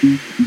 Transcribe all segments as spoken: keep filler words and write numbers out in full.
Every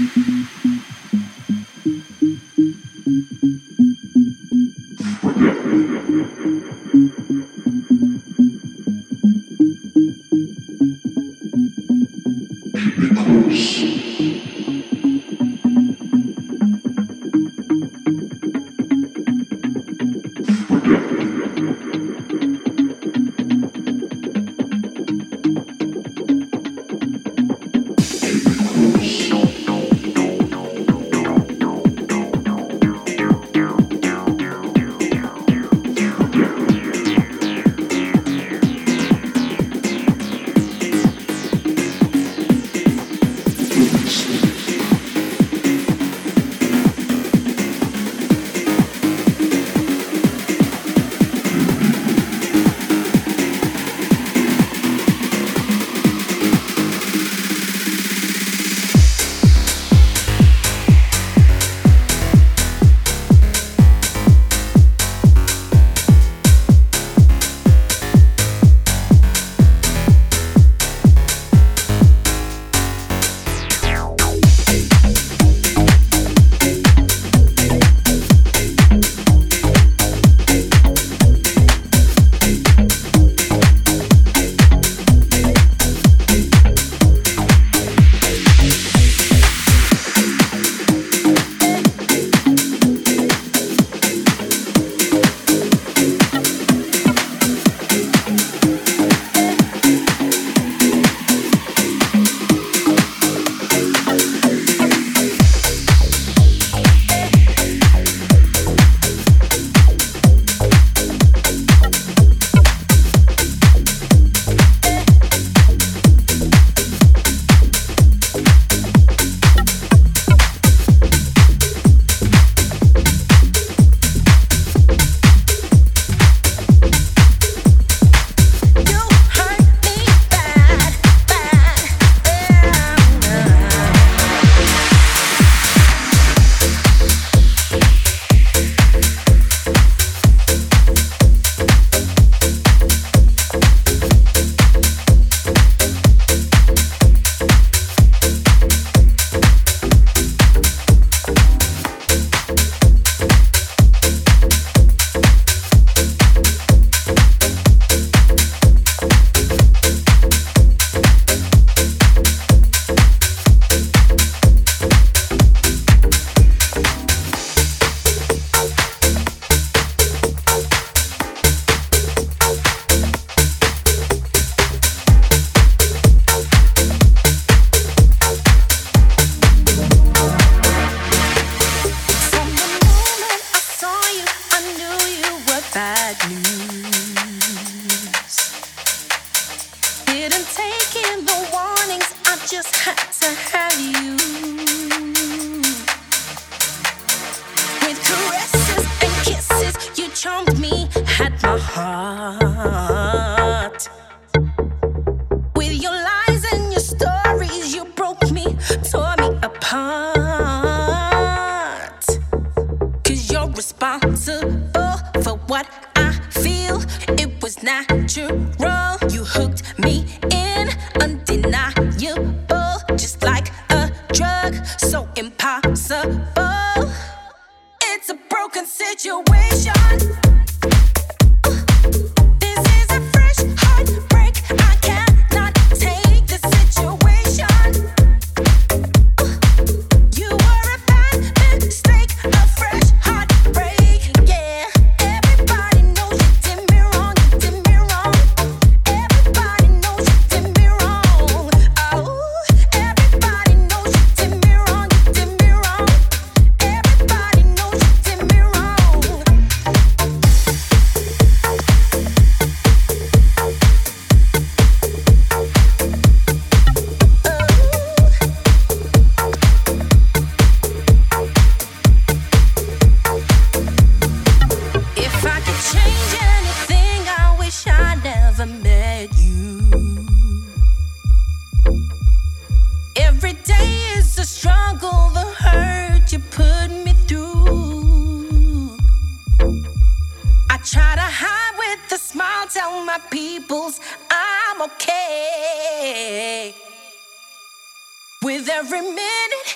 minute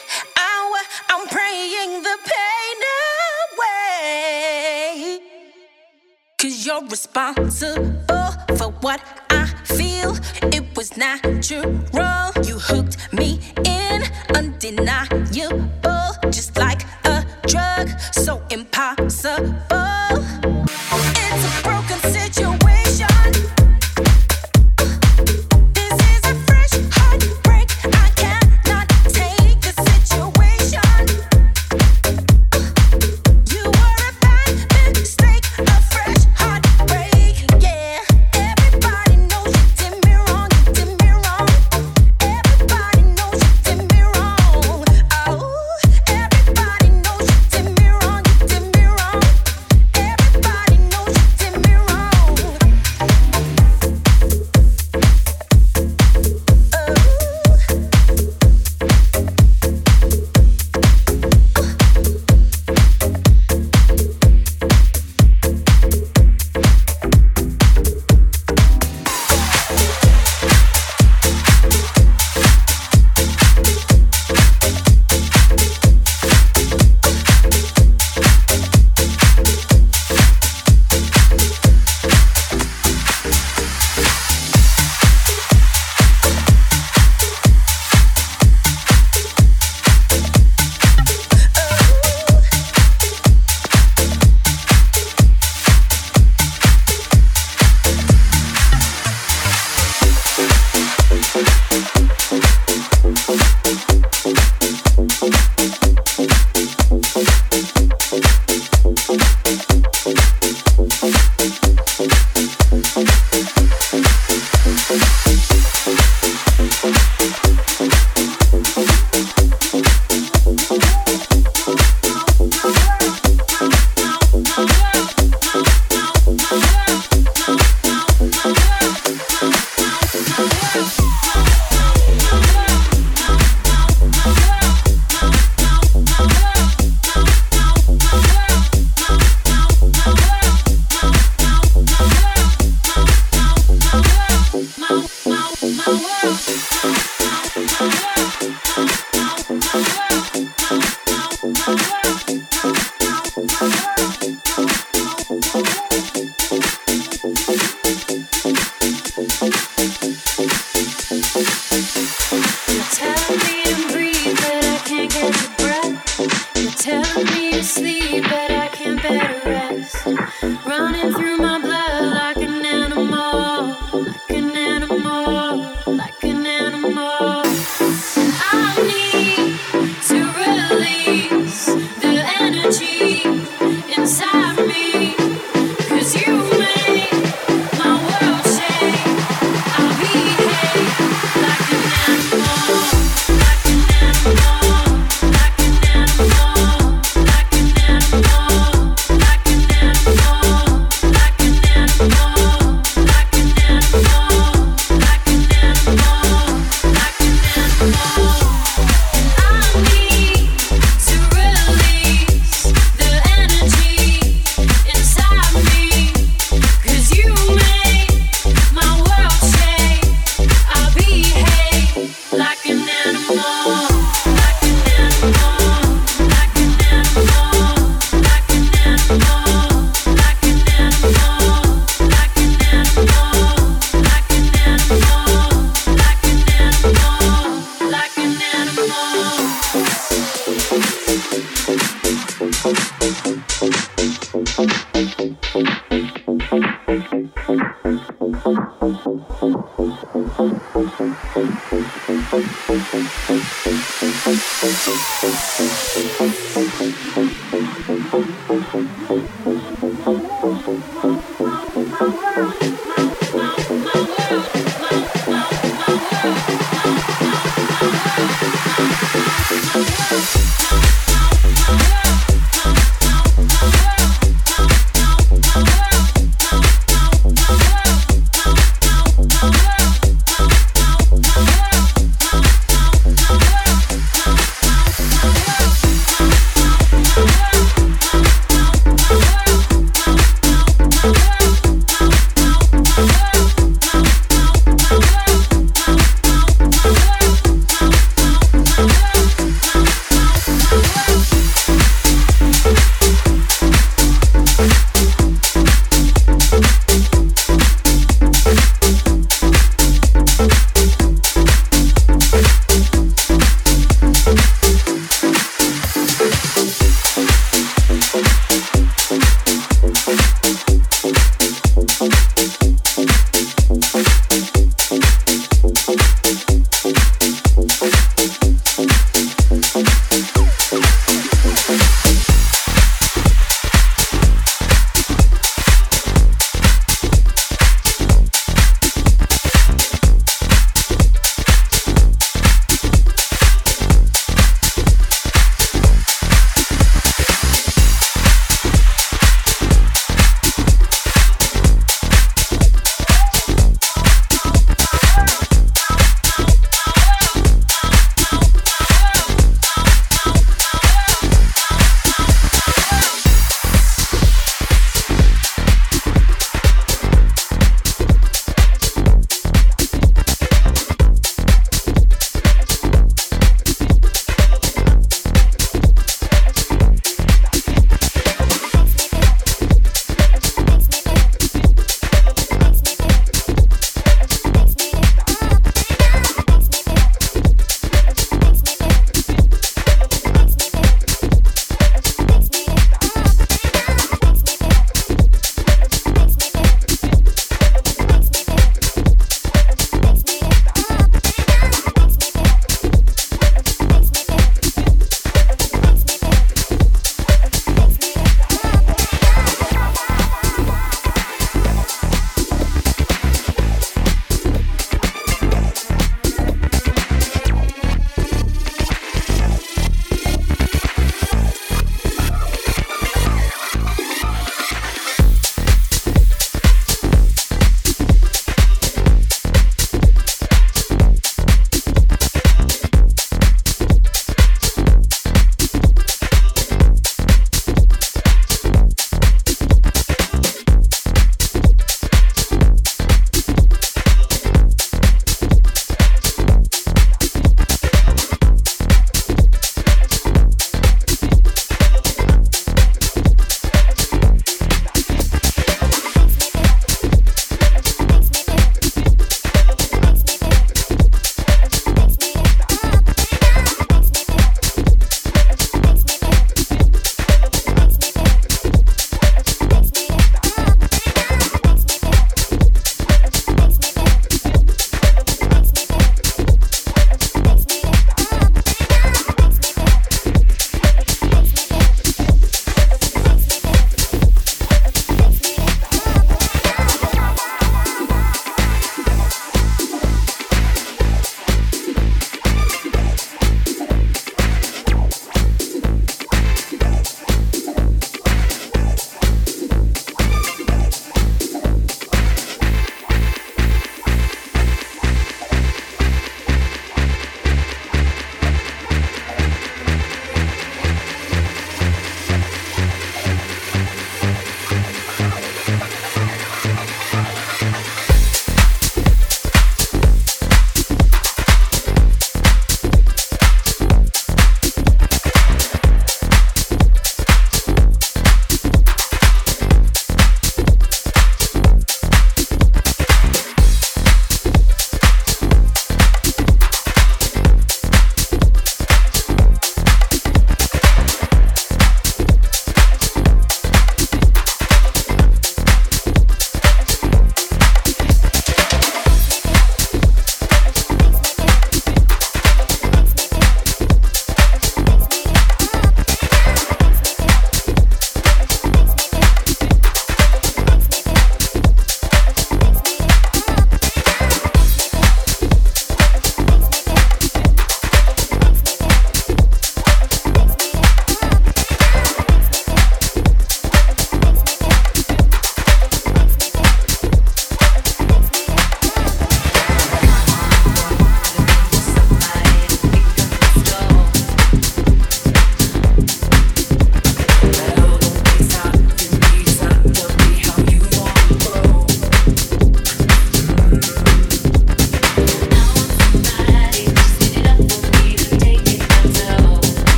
you're responsible for what I feel. It was natural. You hooked me in, undeniable, just like a drug, so impossible. It's a broken situation.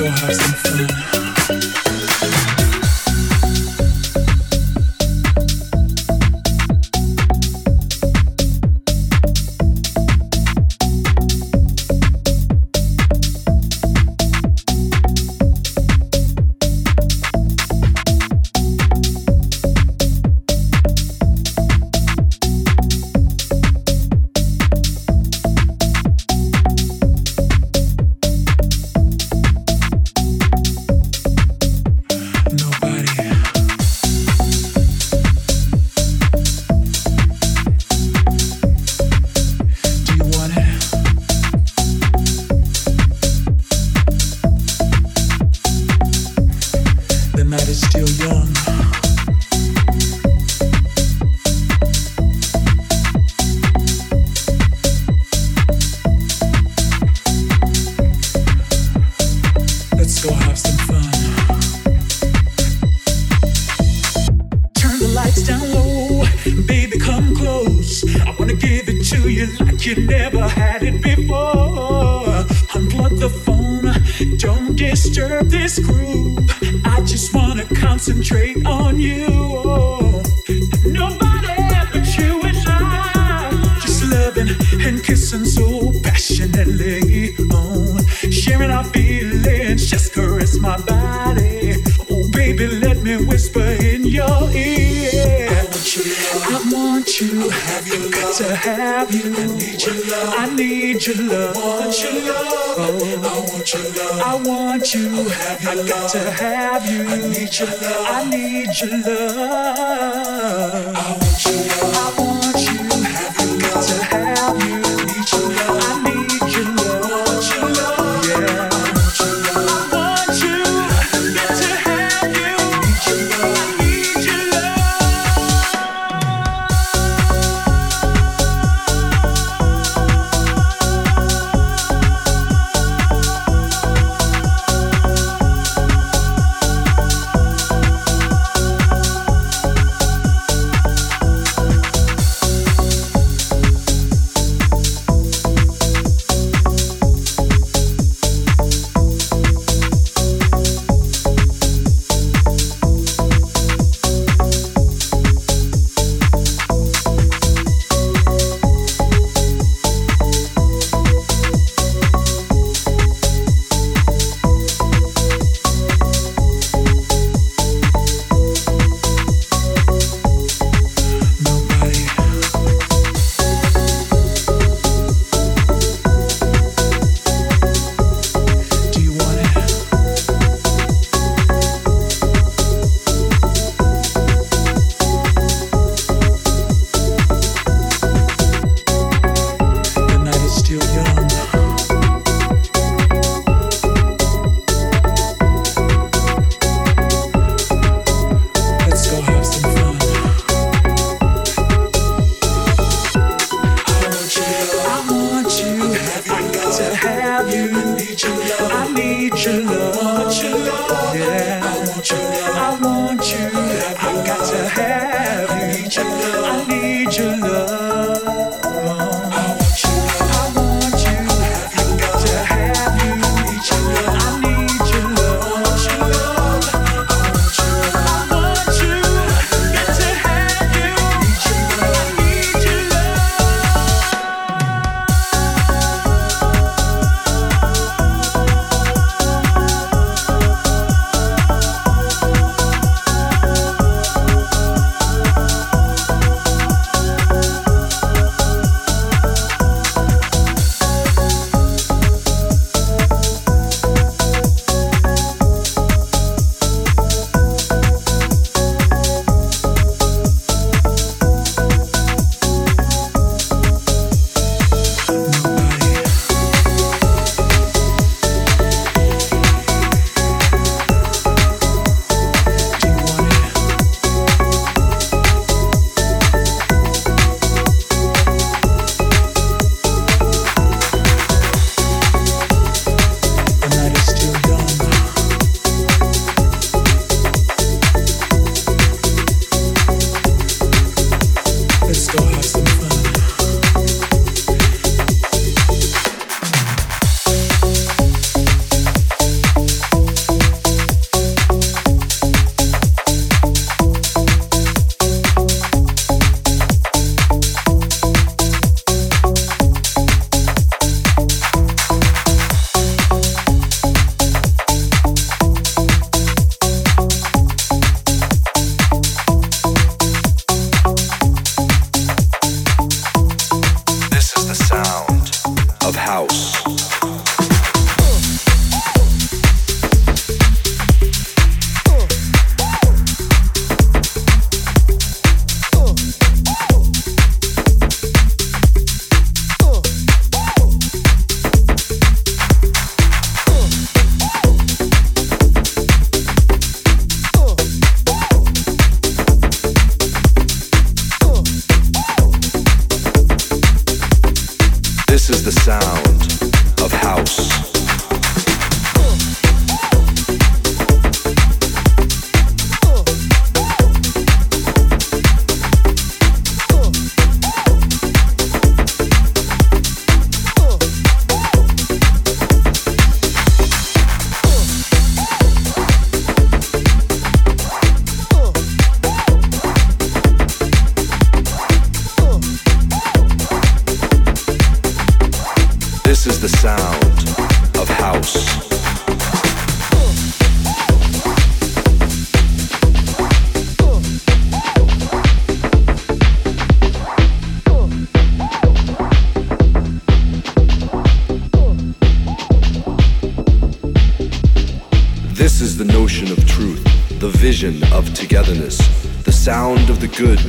go have some fun.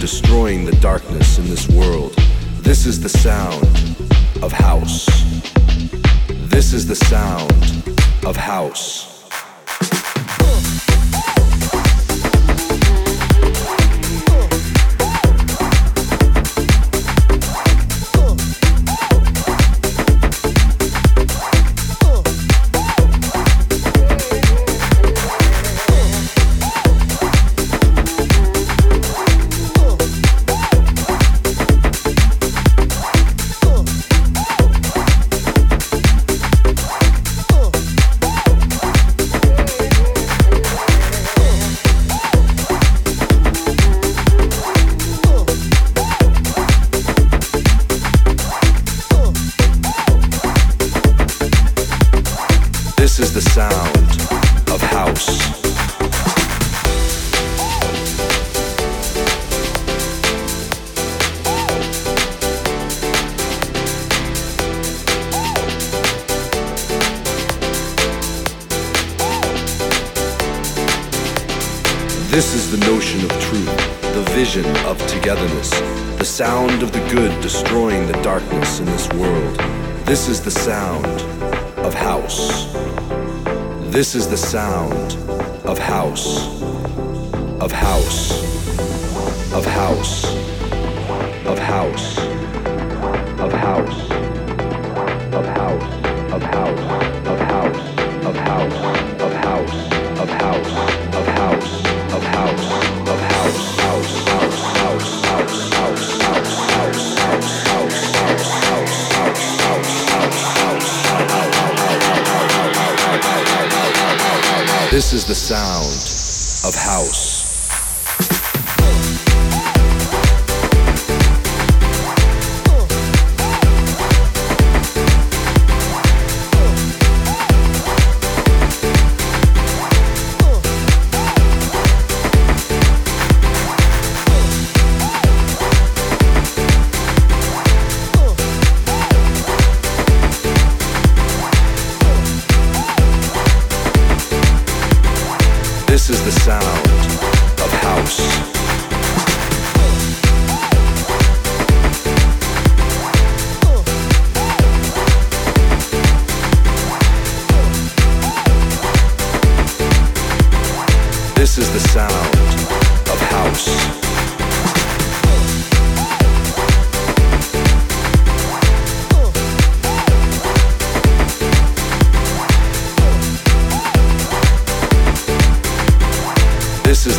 Destroying the darkness in this world. This is the sound of house. This is the sound of house. This is the notion of truth, the vision of togetherness, the sound of the good destroying the darkness in this world. This is the sound of house. This is the sound of house, of house, of house, of house, of house, of house, of house, of house, of house, of house, of house, of house. Of house, of house, house, house, house, house, house, house, house, house, house, house, house, house, house, house, house. This is the sound of house. This is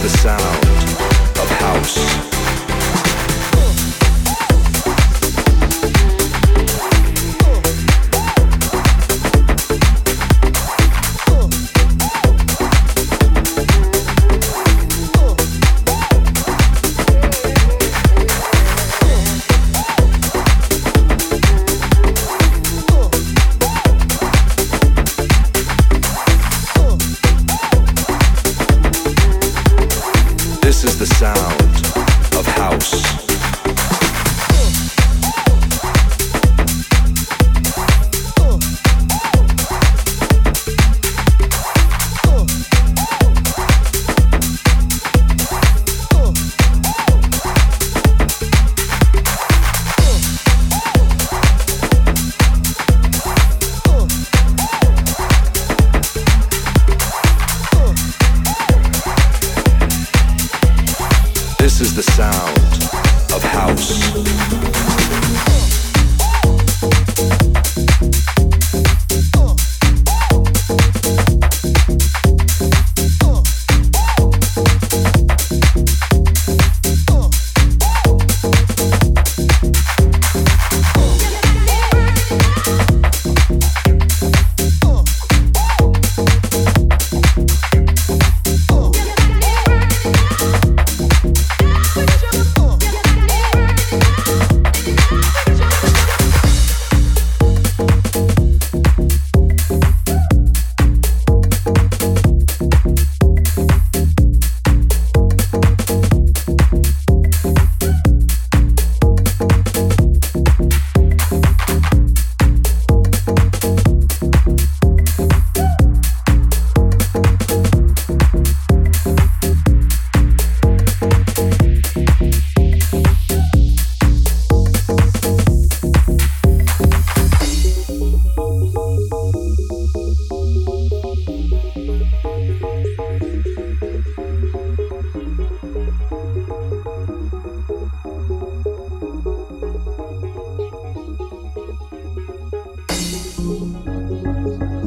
the sound of house. Oh. is the sound of house. Thank you.